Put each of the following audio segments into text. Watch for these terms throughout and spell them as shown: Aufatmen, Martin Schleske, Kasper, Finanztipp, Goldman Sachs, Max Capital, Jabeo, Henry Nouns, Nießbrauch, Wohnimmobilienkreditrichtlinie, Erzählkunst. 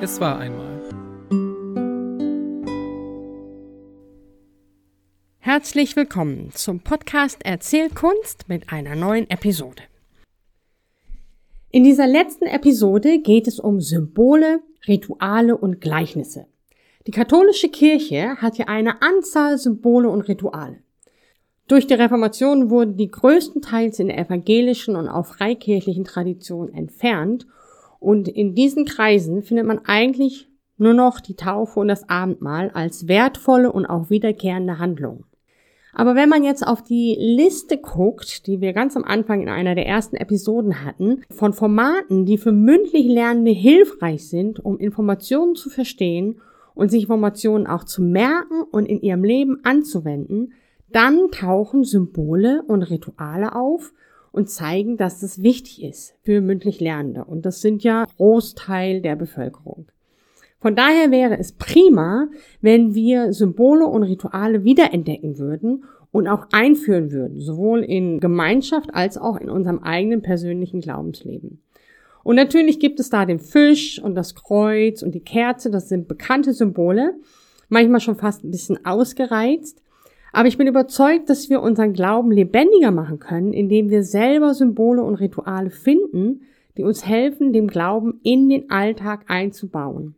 Es war einmal. Herzlich willkommen zum Podcast Erzählkunst mit einer neuen Episode. In dieser letzten Episode geht es um Symbole, Rituale und Gleichnisse. Die katholische Kirche hat ja eine Anzahl Symbole und Rituale. Durch die Reformation wurden die größtenteils in der evangelischen und auch freikirchlichen Tradition entfernt. Und in diesen Kreisen findet man eigentlich nur noch die Taufe und das Abendmahl als wertvolle und auch wiederkehrende Handlungen. Aber wenn man jetzt auf die Liste guckt, die wir ganz am Anfang in einer der ersten Episoden hatten, von Formaten, die für mündlich Lernende hilfreich sind, um Informationen zu verstehen und sich Informationen auch zu merken und in ihrem Leben anzuwenden, dann tauchen Symbole und Rituale auf und zeigen, dass das wichtig ist für mündlich Lernende. Und das sind ja Großteil der Bevölkerung. Von daher wäre es prima, wenn wir Symbole und Rituale wiederentdecken würden und auch einführen würden, sowohl in Gemeinschaft als auch in unserem eigenen persönlichen Glaubensleben. Und natürlich gibt es da den Fisch und das Kreuz und die Kerze, das sind bekannte Symbole, manchmal schon fast ein bisschen ausgereizt. Aber ich bin überzeugt, dass wir unseren Glauben lebendiger machen können, indem wir selber Symbole und Rituale finden, die uns helfen, den Glauben in den Alltag einzubauen.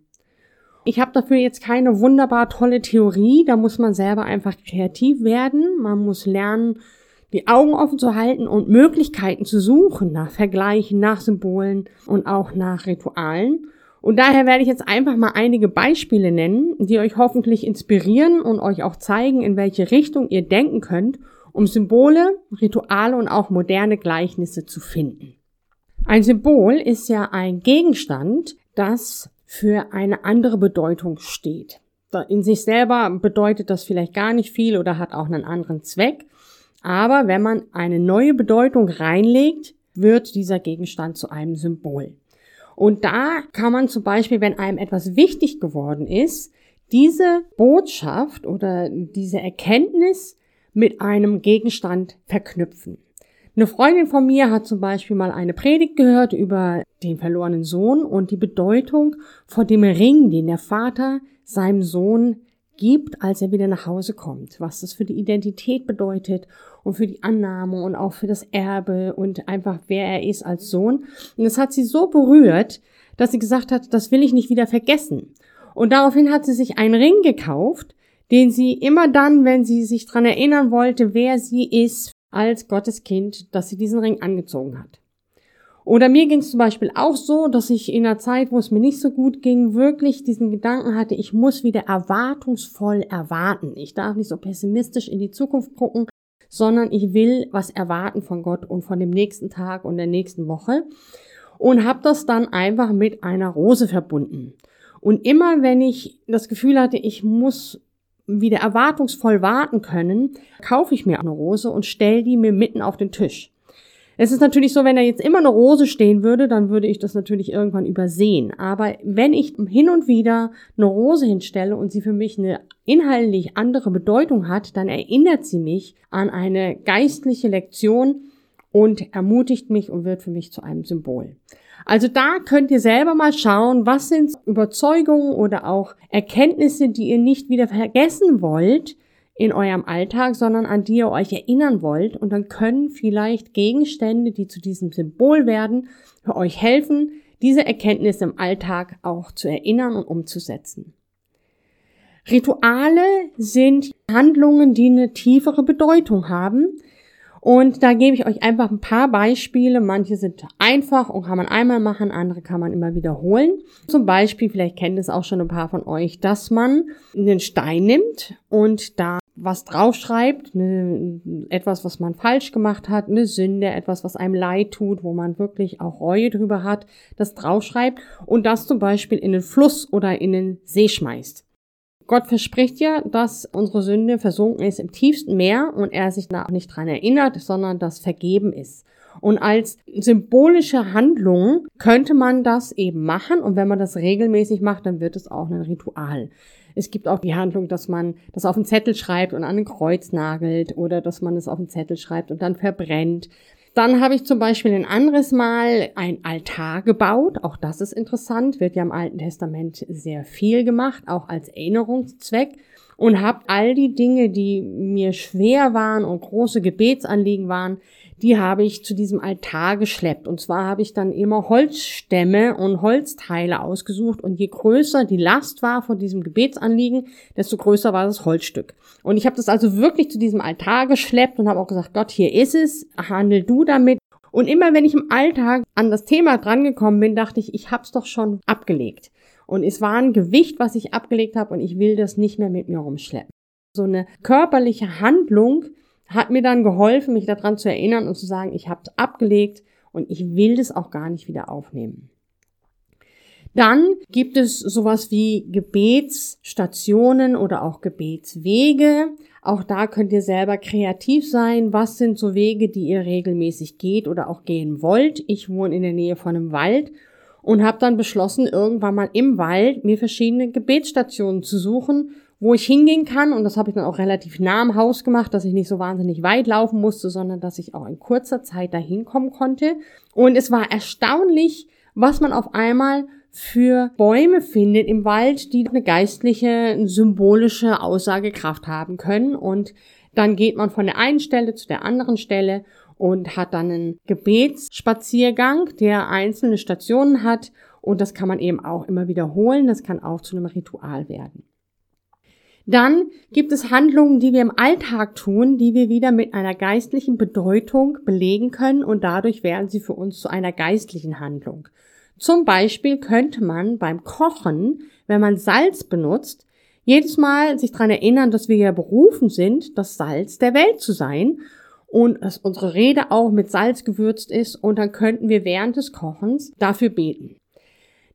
Ich habe dafür jetzt keine wunderbar tolle Theorie, da muss man selber einfach kreativ werden. Man muss lernen, die Augen offen zu halten und Möglichkeiten zu suchen nach Vergleichen, nach Symbolen und auch nach Ritualen. Und daher werde ich jetzt einfach mal einige Beispiele nennen, die euch hoffentlich inspirieren und euch auch zeigen, in welche Richtung ihr denken könnt, um Symbole, Rituale und auch moderne Gleichnisse zu finden. Ein Symbol ist ja ein Gegenstand, das für eine andere Bedeutung steht. In sich selber bedeutet das vielleicht gar nicht viel oder hat auch einen anderen Zweck. Aber wenn man eine neue Bedeutung reinlegt, wird dieser Gegenstand zu einem Symbol. Und da kann man zum Beispiel, wenn einem etwas wichtig geworden ist, diese Botschaft oder diese Erkenntnis mit einem Gegenstand verknüpfen. Eine Freundin von mir hat zum Beispiel mal eine Predigt gehört über den verlorenen Sohn und die Bedeutung von dem Ring, den der Vater seinem Sohn gibt, als er wieder nach Hause kommt. Was das für die Identität bedeutet und für die Annahme und auch für das Erbe und einfach wer er ist als Sohn. Und das hat sie so berührt, dass sie gesagt hat, das will ich nicht wieder vergessen. Und daraufhin hat sie sich einen Ring gekauft, den sie immer dann, wenn sie sich daran erinnern wollte, wer sie ist als Gottes Kind, dass sie diesen Ring angezogen hat. Oder mir ging es zum Beispiel auch so, dass ich in einer Zeit, wo es mir nicht so gut ging, wirklich diesen Gedanken hatte, ich muss wieder erwartungsvoll erwarten. Ich darf nicht so pessimistisch in die Zukunft gucken, sondern ich will was erwarten von Gott und von dem nächsten Tag und der nächsten Woche. Und habe das dann einfach mit einer Rose verbunden. Und immer wenn ich das Gefühl hatte, ich muss wieder erwartungsvoll warten können, kaufe ich mir eine Rose und stelle die mir mitten auf den Tisch. Es ist natürlich so, wenn da jetzt immer eine Rose stehen würde, dann würde ich das natürlich irgendwann übersehen. Aber wenn ich hin und wieder eine Rose hinstelle und sie für mich eine inhaltlich andere Bedeutung hat, dann erinnert sie mich an eine geistliche Lektion und ermutigt mich und wird für mich zu einem Symbol. Also da könnt ihr selber mal schauen, was sind Überzeugungen oder auch Erkenntnisse, die ihr nicht wieder vergessen wollt, in eurem Alltag, sondern an die ihr euch erinnern wollt. Und dann können vielleicht Gegenstände, die zu diesem Symbol werden, für euch helfen, diese Erkenntnisse im Alltag auch zu erinnern und umzusetzen. Rituale sind Handlungen, die eine tiefere Bedeutung haben. Und da gebe ich euch einfach ein paar Beispiele. Manche sind einfach und kann man einmal machen, andere kann man immer wiederholen. Zum Beispiel, vielleicht kennen es auch schon ein paar von euch, dass man einen Stein nimmt und da was draufschreibt, etwas, was man falsch gemacht hat, eine Sünde, etwas, was einem leid tut, wo man wirklich auch Reue drüber hat, das draufschreibt und das zum Beispiel in den Fluss oder in den See schmeißt. Gott verspricht ja, dass unsere Sünde versunken ist im tiefsten Meer und er sich da auch nicht dran erinnert, sondern dass vergeben ist. Und als symbolische Handlung könnte man das eben machen und wenn man das regelmäßig macht, dann wird es auch ein Ritual. Es gibt auch die Handlung, dass man das auf einen Zettel schreibt und an ein Kreuz nagelt oder dass man es auf einen Zettel schreibt und dann verbrennt. Dann habe ich zum Beispiel ein anderes Mal ein Altar gebaut. Auch das ist interessant, wird ja im Alten Testament sehr viel gemacht, auch als Erinnerungszweck. Und habe all die Dinge, die mir schwer waren und große Gebetsanliegen waren, die habe ich zu diesem Altar geschleppt. Und zwar habe ich dann immer Holzstämme und Holzteile ausgesucht. Und je größer die Last war von diesem Gebetsanliegen, desto größer war das Holzstück. Und ich habe das also wirklich zu diesem Altar geschleppt und habe auch gesagt, Gott, hier ist es, handel du damit. Und immer wenn ich im Alltag an das Thema drangekommen bin, dachte ich, ich habe es doch schon abgelegt. Und es war ein Gewicht, was ich abgelegt habe und ich will das nicht mehr mit mir rumschleppen. So eine körperliche Handlung hat mir dann geholfen, mich daran zu erinnern und zu sagen, ich habe es abgelegt und ich will das auch gar nicht wieder aufnehmen. Dann gibt es sowas wie Gebetsstationen oder auch Gebetswege. Auch da könnt ihr selber kreativ sein. Was sind so Wege, die ihr regelmäßig geht oder auch gehen wollt? Ich wohne in der Nähe von einem Wald und habe dann beschlossen, irgendwann mal im Wald mir verschiedene Gebetsstationen zu suchen, wo ich hingehen kann, und das habe ich dann auch relativ nah am Haus gemacht, dass ich nicht so wahnsinnig weit laufen musste, sondern dass ich auch in kurzer Zeit dahin kommen konnte. Und es war erstaunlich, was man auf einmal für Bäume findet im Wald, die eine geistliche, symbolische Aussagekraft haben können. Und dann geht man von der einen Stelle zu der anderen Stelle und hat dann einen Gebetsspaziergang, der einzelne Stationen hat. Und das kann man eben auch immer wiederholen. Das kann auch zu einem Ritual werden. Dann gibt es Handlungen, die wir im Alltag tun, die wir wieder mit einer geistlichen Bedeutung belegen können, und dadurch werden sie für uns zu einer geistlichen Handlung. Zum Beispiel könnte man beim Kochen, wenn man Salz benutzt, jedes Mal sich daran erinnern, dass wir ja berufen sind, das Salz der Welt zu sein und dass unsere Rede auch mit Salz gewürzt ist, und dann könnten wir während des Kochens dafür beten.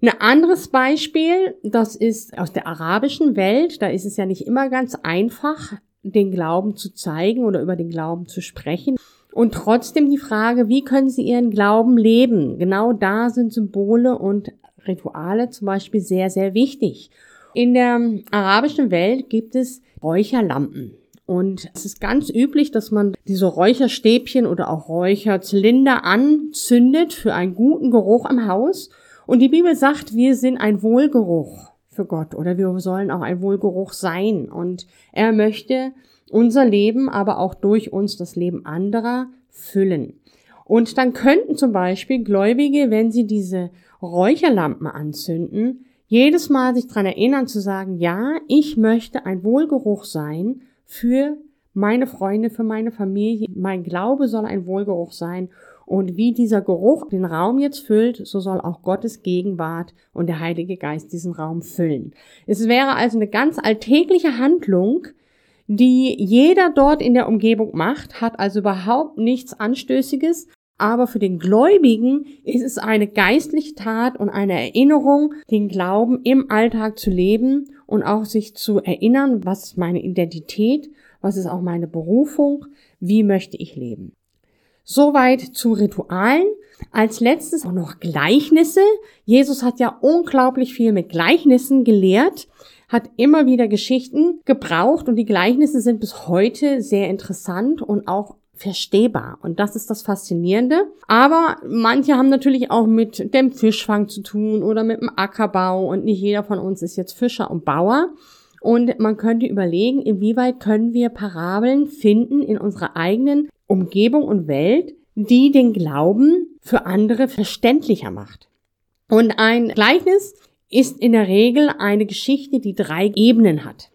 Ein anderes Beispiel, das ist aus der arabischen Welt, da ist es ja nicht immer ganz einfach, den Glauben zu zeigen oder über den Glauben zu sprechen. Und trotzdem die Frage, wie können sie ihren Glauben leben? Genau da sind Symbole und Rituale zum Beispiel sehr, sehr wichtig. In der arabischen Welt gibt es Räucherlampen. Und es ist ganz üblich, dass man diese Räucherstäbchen oder auch Räucherzylinder anzündet für einen guten Geruch im Haus. Und die Bibel sagt, wir sind ein Wohlgeruch für Gott oder wir sollen auch ein Wohlgeruch sein. Und er möchte unser Leben, aber auch durch uns das Leben anderer füllen. Und dann könnten zum Beispiel Gläubige, wenn sie diese Räucherlampen anzünden, jedes Mal sich daran erinnern zu sagen, ja, ich möchte ein Wohlgeruch sein für meine Freunde, für meine Familie. Mein Glaube soll ein Wohlgeruch sein. Und wie dieser Geruch den Raum jetzt füllt, so soll auch Gottes Gegenwart und der Heilige Geist diesen Raum füllen. Es wäre also eine ganz alltägliche Handlung, die jeder dort in der Umgebung macht, hat also überhaupt nichts Anstößiges. Aber für den Gläubigen ist es eine geistliche Tat und eine Erinnerung, den Glauben im Alltag zu leben und auch sich zu erinnern, was ist meine Identität, was ist auch meine Berufung, wie möchte ich leben. Soweit zu Ritualen. Als letztes auch noch Gleichnisse. Jesus hat ja unglaublich viel mit Gleichnissen gelehrt, hat immer wieder Geschichten gebraucht, und die Gleichnisse sind bis heute sehr interessant und auch verstehbar. Und das ist das Faszinierende. Aber manche haben natürlich auch mit dem Fischfang zu tun oder mit dem Ackerbau, und nicht jeder von uns ist jetzt Fischer und Bauer. Und man könnte überlegen, inwieweit können wir Parabeln finden in unserer eigenen Umgebung und Welt, die den Glauben für andere verständlicher macht. Und ein Gleichnis ist in der Regel eine Geschichte, die 3 Ebenen hat.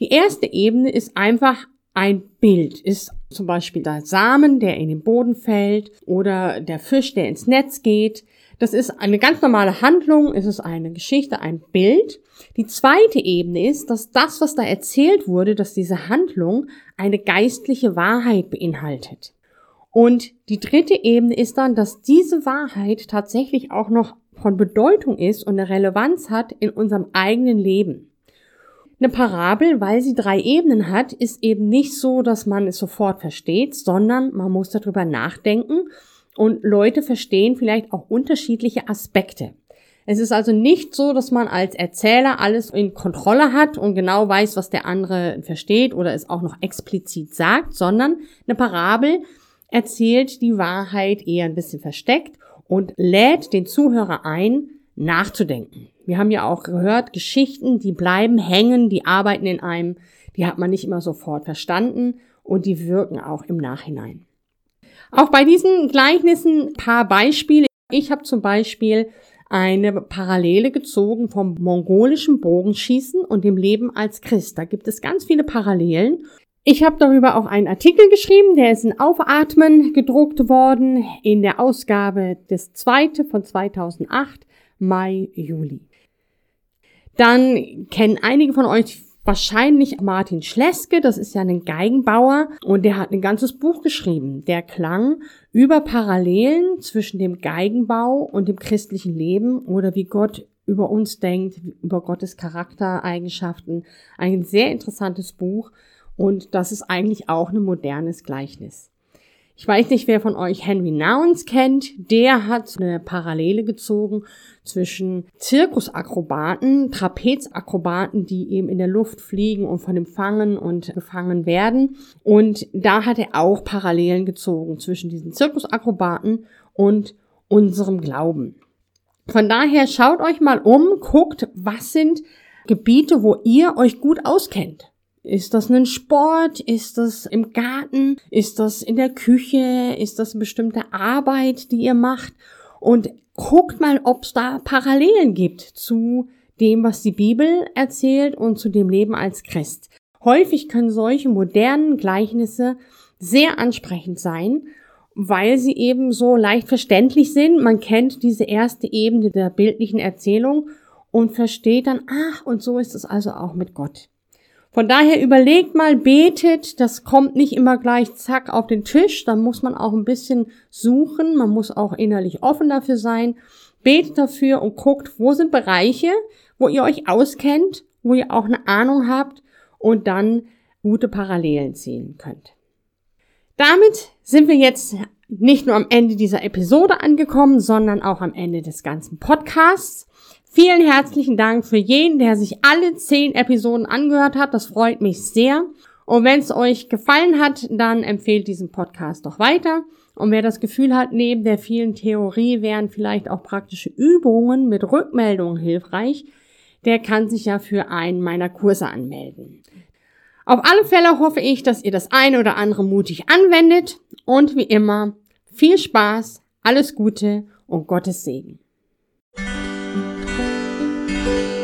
Die erste Ebene ist einfach ein Bild, ist zum Beispiel der Samen, der in den Boden fällt, oder der Fisch, der ins Netz geht. Das ist eine ganz normale Handlung, es ist eine Geschichte, ein Bild. Die zweite Ebene ist, dass das, was da erzählt wurde, dass diese Handlung eine geistliche Wahrheit beinhaltet. Und die dritte Ebene ist dann, dass diese Wahrheit tatsächlich auch noch von Bedeutung ist und eine Relevanz hat in unserem eigenen Leben. Eine Parabel, weil sie 3 Ebenen hat, ist eben nicht so, dass man es sofort versteht, sondern man muss darüber nachdenken, und Leute verstehen vielleicht auch unterschiedliche Aspekte. Es ist also nicht so, dass man als Erzähler alles in Kontrolle hat und genau weiß, was der andere versteht oder es auch noch explizit sagt, sondern eine Parabel erzählt die Wahrheit eher ein bisschen versteckt und lädt den Zuhörer ein, nachzudenken. Wir haben ja auch gehört, Geschichten, die bleiben hängen, die arbeiten in einem, die hat man nicht immer sofort verstanden und die wirken auch im Nachhinein. Auch bei diesen Gleichnissen ein paar Beispiele. Ich habe zum Beispiel eine Parallele gezogen vom mongolischen Bogenschießen und dem Leben als Christ. Da gibt es ganz viele Parallelen. Ich habe darüber auch einen Artikel geschrieben, der ist in Aufatmen gedruckt worden, in der Ausgabe des 2. von 2008, Mai, Juli. Dann kennen einige von euch wahrscheinlich Martin Schleske, das ist ja ein Geigenbauer und der hat ein ganzes Buch geschrieben. Der klang über Parallelen zwischen dem Geigenbau und dem christlichen Leben oder wie Gott über uns denkt, über Gottes Charaktereigenschaften. Ein sehr interessantes Buch und das ist eigentlich auch ein modernes Gleichnis. Ich weiß nicht, wer von euch Henry Nouns kennt, der hat eine Parallele gezogen zwischen Zirkusakrobaten, Trapezakrobaten, die eben in der Luft fliegen und von dem Fangen und gefangen werden. Und da hat er auch Parallelen gezogen zwischen diesen Zirkusakrobaten und unserem Glauben. Von daher schaut euch mal um, guckt, was sind Gebiete, wo ihr euch gut auskennt. Ist das ein Sport? Ist das im Garten? Ist das in der Küche? Ist das eine bestimmte Arbeit, die ihr macht? Und guckt mal, ob es da Parallelen gibt zu dem, was die Bibel erzählt und zu dem Leben als Christ. Häufig können solche modernen Gleichnisse sehr ansprechend sein, weil sie eben so leicht verständlich sind. Man kennt diese erste Ebene der bildlichen Erzählung und versteht dann, ach, und so ist es also auch mit Gott. Von daher überlegt mal, betet, das kommt nicht immer gleich zack auf den Tisch, da muss man auch ein bisschen suchen, man muss auch innerlich offen dafür sein, betet dafür und guckt, wo sind Bereiche, wo ihr euch auskennt, wo ihr auch eine Ahnung habt und dann gute Parallelen ziehen könnt. Damit sind wir jetzt nicht nur am Ende dieser Episode angekommen, sondern auch am Ende des ganzen Podcasts. Vielen herzlichen Dank für jeden, der sich alle 10 Episoden angehört hat. Das freut mich sehr. Und wenn es euch gefallen hat, dann empfehlt diesen Podcast doch weiter. Und wer das Gefühl hat, neben der vielen Theorie wären vielleicht auch praktische Übungen mit Rückmeldungen hilfreich, der kann sich ja für einen meiner Kurse anmelden. Auf alle Fälle hoffe ich, dass ihr das eine oder andere mutig anwendet. Und wie immer, viel Spaß, alles Gute und Gottes Segen. Thank you.